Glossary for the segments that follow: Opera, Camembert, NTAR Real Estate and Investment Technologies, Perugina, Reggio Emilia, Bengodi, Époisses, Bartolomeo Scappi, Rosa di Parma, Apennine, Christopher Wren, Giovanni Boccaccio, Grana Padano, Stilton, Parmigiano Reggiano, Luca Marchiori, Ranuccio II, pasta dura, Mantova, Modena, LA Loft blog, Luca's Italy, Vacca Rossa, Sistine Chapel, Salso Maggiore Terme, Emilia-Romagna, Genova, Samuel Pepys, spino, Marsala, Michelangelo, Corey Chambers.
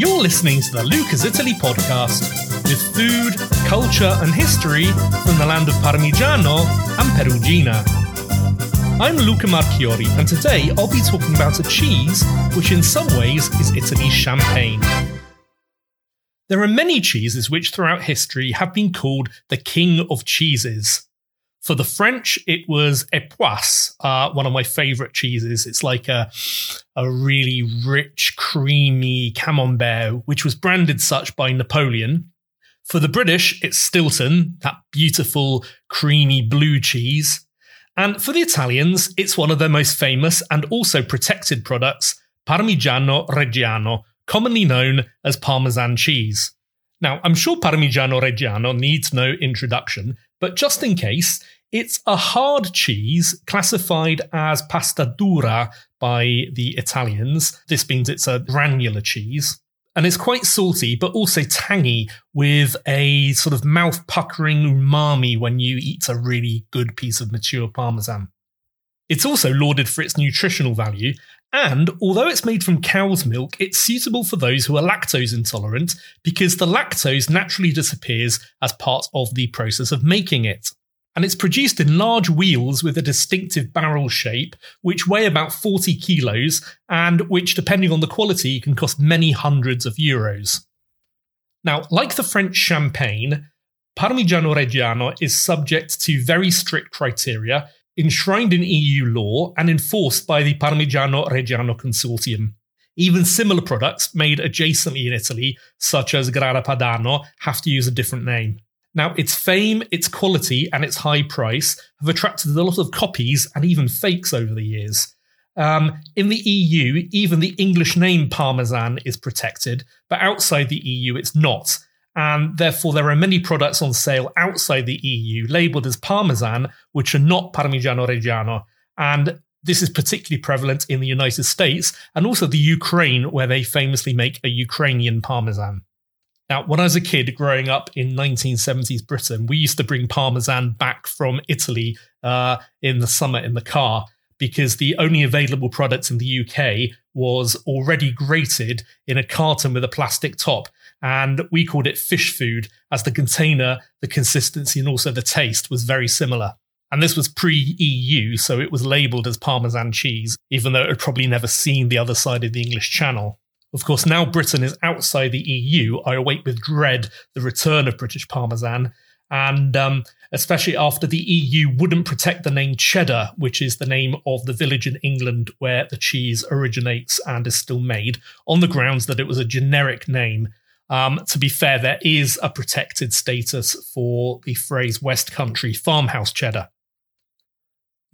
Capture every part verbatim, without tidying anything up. You're listening to the Luca's Italy podcast with food, culture and history from the land of Parmigiano and Perugina. I'm Luca Marchiori, and today I'll be talking about a cheese which in some ways is Italy's champagne. There are many cheeses which throughout history have been called the king of cheeses. For the French, it was Époisses, uh, one of my favourite cheeses. It's like a, a really rich, creamy Camembert, which was branded such by Napoleon. For the British, it's Stilton, that beautiful, creamy blue cheese. And for the Italians, it's one of their most famous and also protected products, Parmigiano Reggiano, commonly known as Parmesan cheese. Now, I'm sure Parmigiano Reggiano needs no introduction, but just in case, it's a hard cheese classified as pasta dura by the Italians. This means it's a granular cheese. And it's quite salty, but also tangy, with a sort of mouth-puckering umami when you eat a really good piece of mature Parmesan. It's also lauded for its nutritional value, and although it's made from cow's milk, it's suitable for those who are lactose intolerant because the lactose naturally disappears as part of the process of making it. And it's produced in large wheels with a distinctive barrel shape, which weigh about forty kilos, and which, depending on the quality, can cost many hundreds of euros. Now, like the French champagne, Parmigiano Reggiano is subject to very strict criteria, enshrined in E U law and enforced by the Parmigiano Reggiano Consortium. Even similar products made adjacently in Italy, such as Grana Padano, have to use a different name. Now, its fame, its quality, and its high price have attracted a lot of copies and even fakes over the years. Um, in the E U, even the English name Parmesan is protected, but outside the E U it's not. And therefore there are many products on sale outside the E U labelled as Parmesan, which are not Parmigiano Reggiano. And this is particularly prevalent in the United States and also the Ukraine, where they famously make a Ukrainian Parmesan. Now, when I was a kid growing up in nineteen seventies Britain, we used to bring Parmesan back from Italy uh, in the summer in the car because the only available product in the U K was already grated in a carton with a plastic top, and we called it fish food as the container, the consistency and also the taste was very similar. And this was pre-E U, so it was labelled as Parmesan cheese, even though it had probably never seen the other side of the English Channel. Of course, now Britain is outside the E U, I await with dread the return of British Parmesan, and um, especially after the E U wouldn't protect the name cheddar, which is the name of the village in England where the cheese originates and is still made, on the grounds that it was a generic name. Um, to be fair, there is a protected status for the phrase West Country farmhouse cheddar.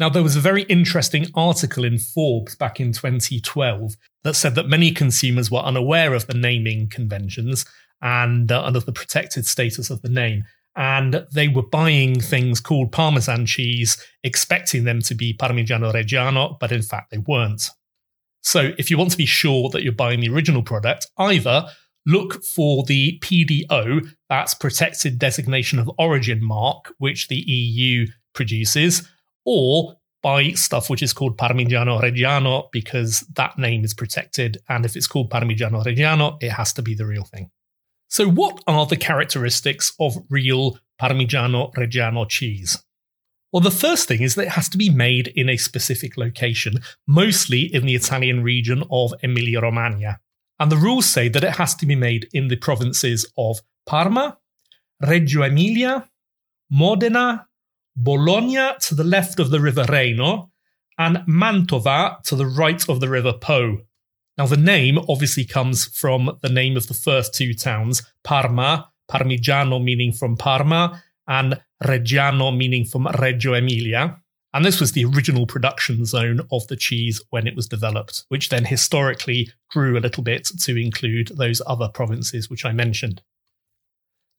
Now, there was a very interesting article in Forbes back in twenty twelve that said that many consumers were unaware of the naming conventions and, uh, and of the protected status of the name, and they were buying things called Parmesan cheese, expecting them to be Parmigiano Reggiano, but in fact they weren't. So if you want to be sure that you're buying the original product, either look for the P D O, that's Protected Designation of Origin Mark, which the E U produces, or buy stuff which is called Parmigiano Reggiano because that name is protected, and if it's called Parmigiano Reggiano, it has to be the real thing. So what are the characteristics of real Parmigiano Reggiano cheese? Well, the first thing is that it has to be made in a specific location, mostly in the Italian region of Emilia-Romagna. And the rules say that it has to be made in the provinces of Parma, Reggio Emilia, Modena, Bologna to the left of the River Reno, and Mantova to the right of the River Po. Now, the name obviously comes from the name of the first two towns, Parma, Parmigiano meaning from Parma, and Reggiano meaning from Reggio Emilia. And this was the original production zone of the cheese when it was developed, which then historically grew a little bit to include those other provinces which I mentioned.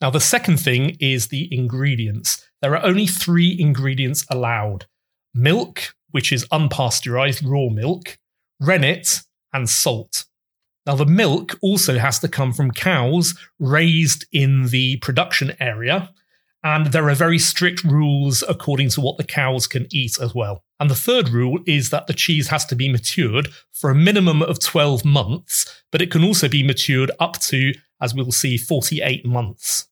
Now, the second thing is the ingredients. There are only three ingredients allowed: milk, which is unpasteurized raw milk, rennet, and salt. Now, the milk also has to come from cows raised in the production area, And there are very strict rules according to what the cows can eat as well. And the third rule is that the cheese has to be matured for a minimum of twelve months, but it can also be matured up to, as we'll see, forty-eight months.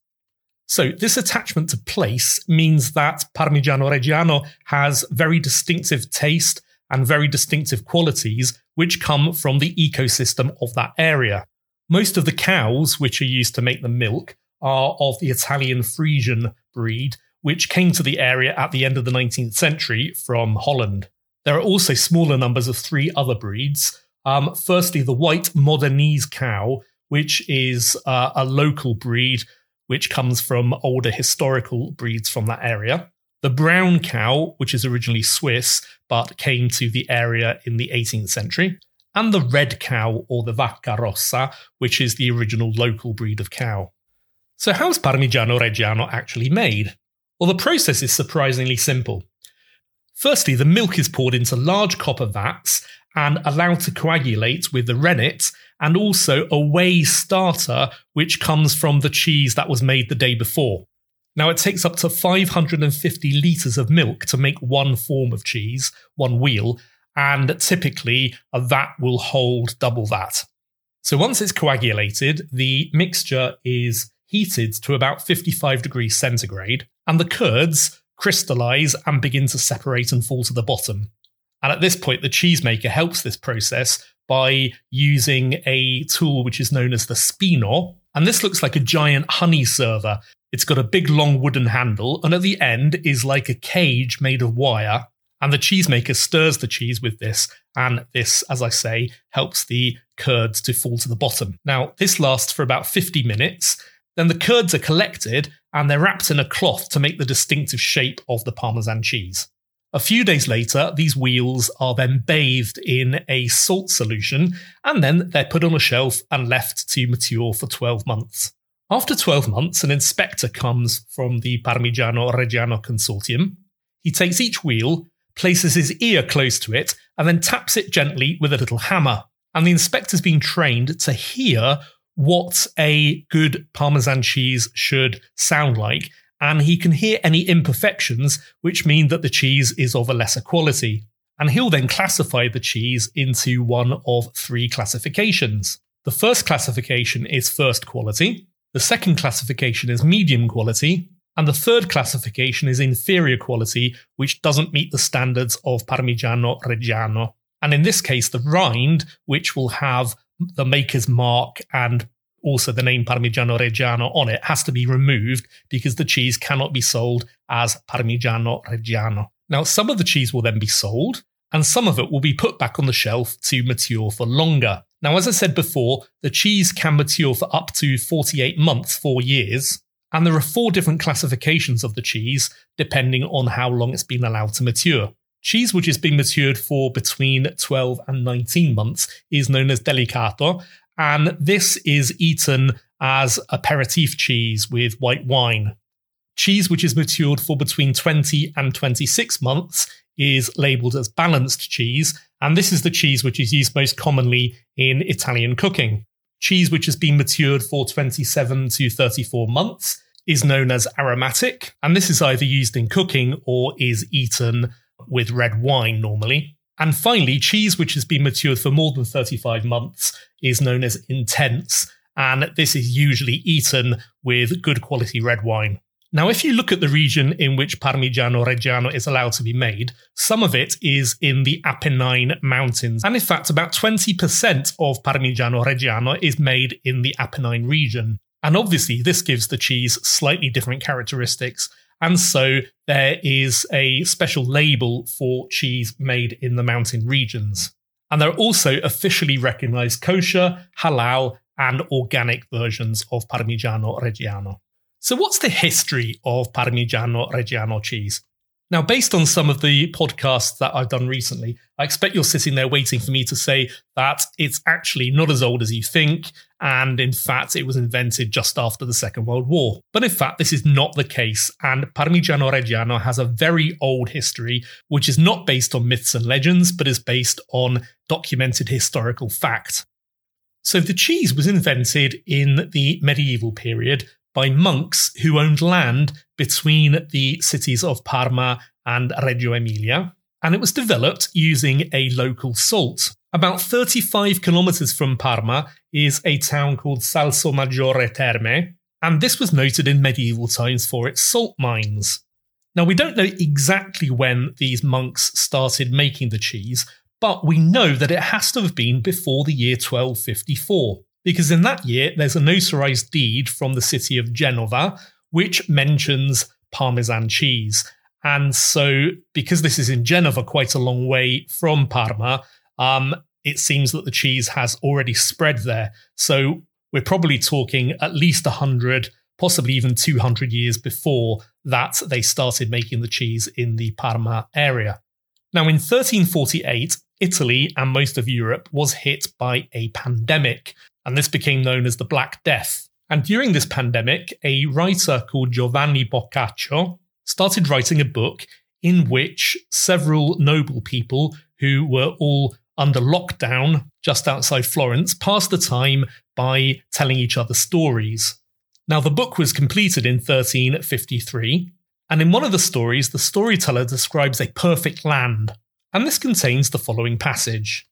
So this attachment to place means that Parmigiano Reggiano has very distinctive taste and very distinctive qualities which come from the ecosystem of that area. Most of the cows which are used to make the milk are of the Italian Frisian breed, which came to the area at the end of the nineteenth century from Holland. There are also smaller numbers of three other breeds. Um, firstly, the white Modenese cow, which is uh, a local breed which comes from older historical breeds from that area. The brown cow, which is originally Swiss, but came to the area in the eighteenth century. And the red cow, or the Vacca Rossa, which is the original local breed of cow. So how's Parmigiano Reggiano actually made? Well, the process is surprisingly simple. Firstly, the milk is poured into large copper vats and allowed to coagulate with the rennet and also a whey starter, which comes from the cheese that was made the day before. Now, it takes up to five hundred fifty litres of milk to make one form of cheese, one wheel, and typically a vat will hold double that. So once it's coagulated, the mixture is heated to about fifty-five degrees centigrade, and the curds crystallize and begin to separate and fall to the bottom. And at this point, the cheesemaker helps this process by using a tool which is known as the spino, and this looks like a giant honey server. It's got a big long wooden handle, and at the end is like a cage made of wire, and the cheesemaker stirs the cheese with this, and this, as I say, helps the curds to fall to the bottom. Now, this lasts for about fifty minutes, then the curds are collected, and they're wrapped in a cloth to make the distinctive shape of the Parmesan cheese. A few days later, these wheels are then bathed in a salt solution, and then they're put on a shelf and left to mature for twelve months. After twelve months, an inspector comes from the Parmigiano Reggiano Consortium. He takes each wheel, places his ear close to it, and then taps it gently with a little hammer. And the inspector's been trained to hear what a good Parmesan cheese should sound like, and he can hear any imperfections, which mean that the cheese is of a lesser quality. And he'll then classify the cheese into one of three classifications. The first classification is first quality, the second classification is medium quality, and the third classification is inferior quality, which doesn't meet the standards of Parmigiano Reggiano. And in this case, the rind, which will have the maker's mark and also the name Parmigiano Reggiano on it, has to be removed because the cheese cannot be sold as Parmigiano Reggiano. Now, some of the cheese will then be sold and some of it will be put back on the shelf to mature for longer. Now, as I said before, the cheese can mature for up to forty-eight months, four years, and there are four different classifications of the cheese depending on how long it's been allowed to mature. Cheese which has been matured for between twelve and nineteen months is known as delicato, and this is eaten as aperitif cheese with white wine. Cheese which is matured for between twenty and twenty-six months is labelled as balanced cheese, and this is the cheese which is used most commonly in Italian cooking. Cheese which has been matured for twenty-seven to thirty-four months is known as aromatic, and this is either used in cooking or is eaten with red wine normally. And finally, cheese which has been matured for more than thirty-five months is known as intense, and this is usually eaten with good quality red wine. Now, if you look at the region in which Parmigiano Reggiano is allowed to be made, some of it is in the Apennine Mountains, and in fact about twenty percent of Parmigiano Reggiano is made in the Apennine region. And obviously this gives the cheese slightly different characteristics, and so there is a special label for cheese made in the mountain regions. And there are also officially recognised kosher, halal and organic versions of Parmigiano Reggiano. So what's the history of Parmigiano Reggiano cheese? Now, based on some of the podcasts that I've done recently, I expect you're sitting there waiting for me to say that it's actually not as old as you think, and in fact, it was invented just after the Second World War. But in fact, this is not the case, and Parmigiano Reggiano has a very old history, which is not based on myths and legends, but is based on documented historical fact. So the cheese was invented in the medieval period by monks who owned land between the cities of Parma and Reggio Emilia, and it was developed using a local salt. About thirty-five kilometres from Parma is a town called Salso Maggiore Terme, and this was noted in medieval times for its salt mines. Now, we don't know exactly when these monks started making the cheese, but we know that it has to have been before the year twelve fifty-four, because in that year there's a notarized deed from the city of Genova which mentions Parmesan cheese. And so, because this is in Genova, quite a long way from Parma, um, it seems that the cheese has already spread there. So we're probably talking at least one hundred, possibly even two hundred years before that they started making the cheese in the Parma area. Now, in thirteen forty-eight, Italy and most of Europe was hit by a pandemic, and this became known as the Black Death. And during this pandemic, a writer called Giovanni Boccaccio started writing a book in which several noble people who were all under lockdown just outside Florence passed the time by telling each other stories. Now, the book was completed in thirteen fifty-three, and in one of the stories, the storyteller describes a perfect land, and this contains the following passage.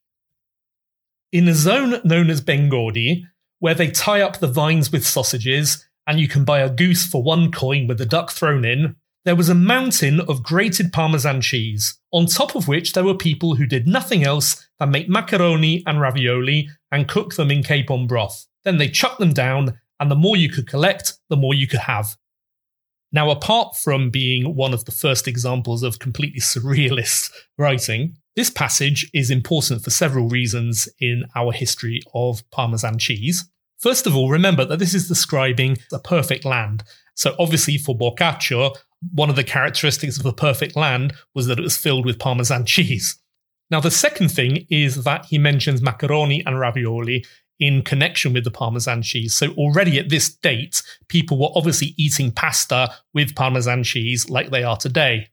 "In a zone known as Bengodi, where they tie up the vines with sausages, and you can buy a goose for one coin with a duck thrown in, there was a mountain of grated Parmesan cheese, on top of which there were people who did nothing else than make macaroni and ravioli and cook them in capon broth. Then they chucked them down, and the more you could collect, the more you could have." Now, apart from being one of the first examples of completely surrealist writing, this passage is important for several reasons in our history of Parmesan cheese. First of all, remember that this is describing a perfect land. So obviously for Boccaccio, one of the characteristics of a perfect land was that it was filled with Parmesan cheese. Now, the second thing is that he mentions macaroni and ravioli in connection with the Parmesan cheese. So already at this date, people were obviously eating pasta with Parmesan cheese like they are today.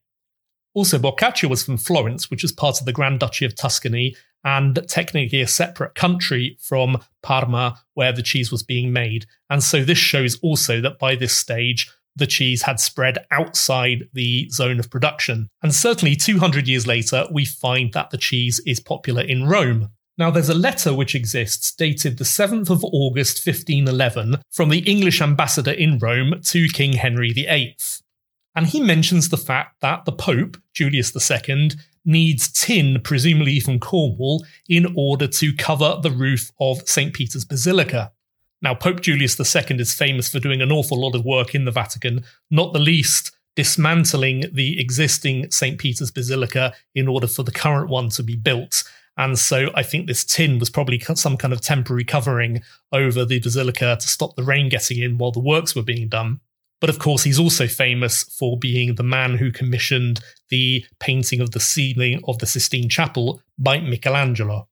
Also, Boccaccio was from Florence, which was part of the Grand Duchy of Tuscany, and technically a separate country from Parma where the cheese was being made. And so this shows also that by this stage, the cheese had spread outside the zone of production. And certainly two hundred years later, we find that the cheese is popular in Rome. Now, there's a letter which exists dated the seventh of August fifteen eleven from the English ambassador in Rome to King Henry the eighth. And he mentions the fact that the Pope, Julius the second, needs tin, presumably from Cornwall, in order to cover the roof of Saint Peter's Basilica. Now, Pope Julius the second is famous for doing an awful lot of work in the Vatican, not the least dismantling the existing Saint Peter's Basilica in order for the current one to be built. And so I think this tin was probably some kind of temporary covering over the basilica to stop the rain getting in while the works were being done. But of course, he's also famous for being the man who commissioned the painting of the ceiling of the Sistine Chapel by Michelangelo.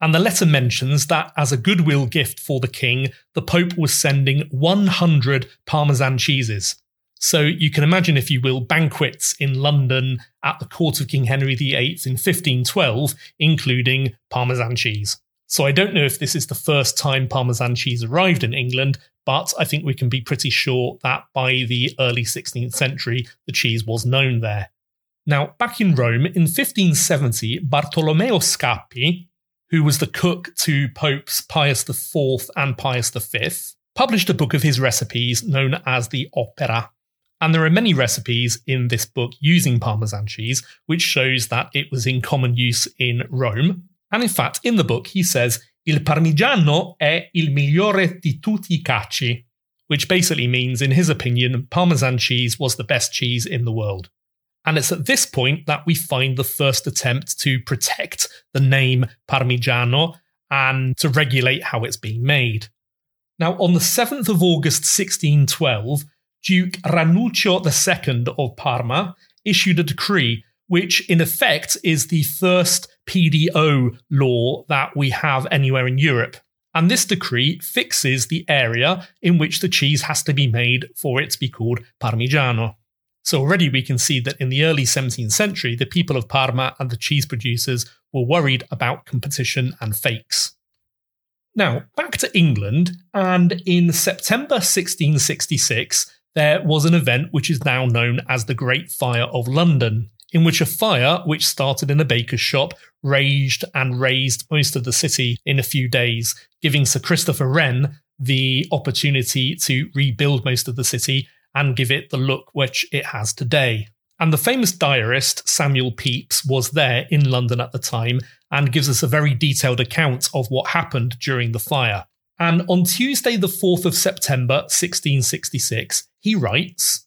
And the letter mentions that as a goodwill gift for the king, the Pope was sending one hundred Parmesan cheeses. So you can imagine, if you will, banquets in London at the court of King Henry the eighth in fifteen twelve, including Parmesan cheese. So I don't know if this is the first time Parmesan cheese arrived in England, but I think we can be pretty sure that by the early sixteenth century, the cheese was known there. Now, back in Rome, in fifteen seventy, Bartolomeo Scappi, who was the cook to Popes Pius the fourth and Pius the fifth, published a book of his recipes known as the Opera. And there are many recipes in this book using Parmesan cheese, which shows that it was in common use in Rome. And in fact, in the book, he says, "Il Parmigiano è il migliore di tutti I cacci," which basically means, in his opinion, Parmesan cheese was the best cheese in the world. And it's at this point that we find the first attempt to protect the name Parmigiano and to regulate how it's being made. Now, on the seventh of August sixteen twelve, Duke Ranuccio the second of Parma issued a decree, which in effect is the first P D O law that we have anywhere in Europe. And this decree fixes the area in which the cheese has to be made for it to be called Parmigiano. So already we can see that in the early seventeenth century, the people of Parma and the cheese producers were worried about competition and fakes. Now, back to England, and in September sixteen sixty-six, there was an event which is now known as the Great Fire of London, in which a fire which started in a baker's shop raged and razed most of the city in a few days, giving Sir Christopher Wren the opportunity to rebuild most of the city and give it the look which it has today. And the famous diarist Samuel Pepys was there in London at the time and gives us a very detailed account of what happened during the fire. And on Tuesday the fourth of September sixteen sixty-six, he writes,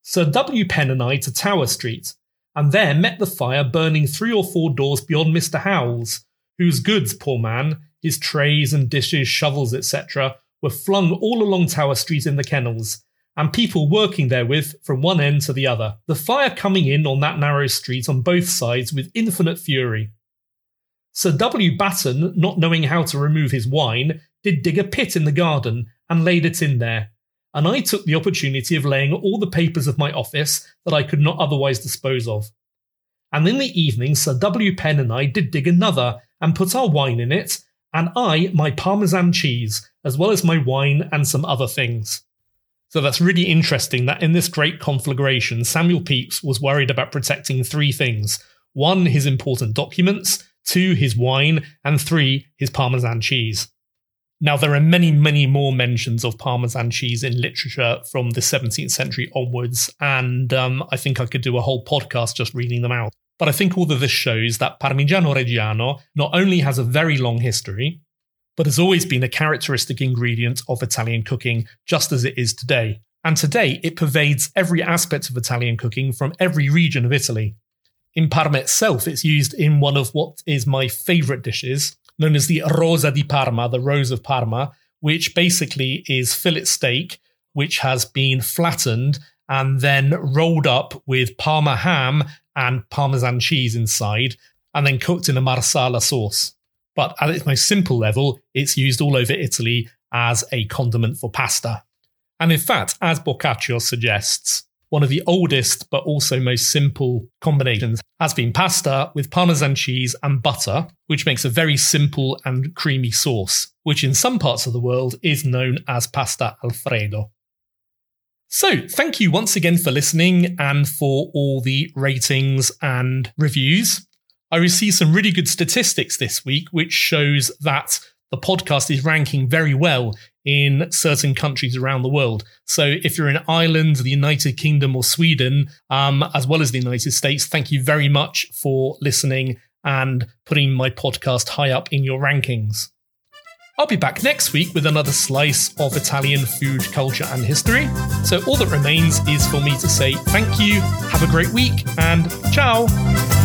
"Sir W. Penn and I to Tower Street, and there met the fire burning three or four doors beyond Mister Howells, whose goods, poor man, his trays and dishes, shovels, et cetera, were flung all along Tower Street in the kennels, and people working therewith from one end to the other, the fire coming in on that narrow street on both sides with infinite fury. Sir W. Batten, not knowing how to remove his wine, did dig a pit in the garden and laid it in there, and I took the opportunity of laying all the papers of my office that I could not otherwise dispose of. And in the evening Sir W. Penn and I did dig another and put our wine in it, and I my Parmesan cheese, as well as my wine and some other things." So that's really interesting that in this great conflagration, Samuel Pepys was worried about protecting three things. One, his important documents. Two, his wine. And three, his Parmesan cheese. Now, there are many, many more mentions of Parmesan cheese in literature from the seventeenth century onwards, and um, I think I could do a whole podcast just reading them out. But I think all of this shows that Parmigiano Reggiano not only has a very long history, but has always been a characteristic ingredient of Italian cooking, just as it is today. And today, it pervades every aspect of Italian cooking from every region of Italy. In Parma itself, it's used in one of what is my favourite dishes, known as the Rosa di Parma, the Rose of Parma, which basically is fillet steak, which has been flattened and then rolled up with Parma ham and Parmesan cheese inside, and then cooked in a marsala sauce. But at its most simple level, it's used all over Italy as a condiment for pasta. And in fact, as Boccaccio suggests, one of the oldest but also most simple combinations has been pasta with Parmesan cheese and butter, which makes a very simple and creamy sauce, which in some parts of the world is known as pasta Alfredo. So, thank you once again for listening and for all the ratings and reviews. I received some really good statistics this week, which shows that the podcast is ranking very well in certain countries around the world. So if you're in Ireland, the United Kingdom or Sweden, um, as well as the United States, thank you very much for listening and putting my podcast high up in your rankings. I'll be back next week with another slice of Italian food, culture and history. So all that remains is for me to say thank you, have a great week, and ciao!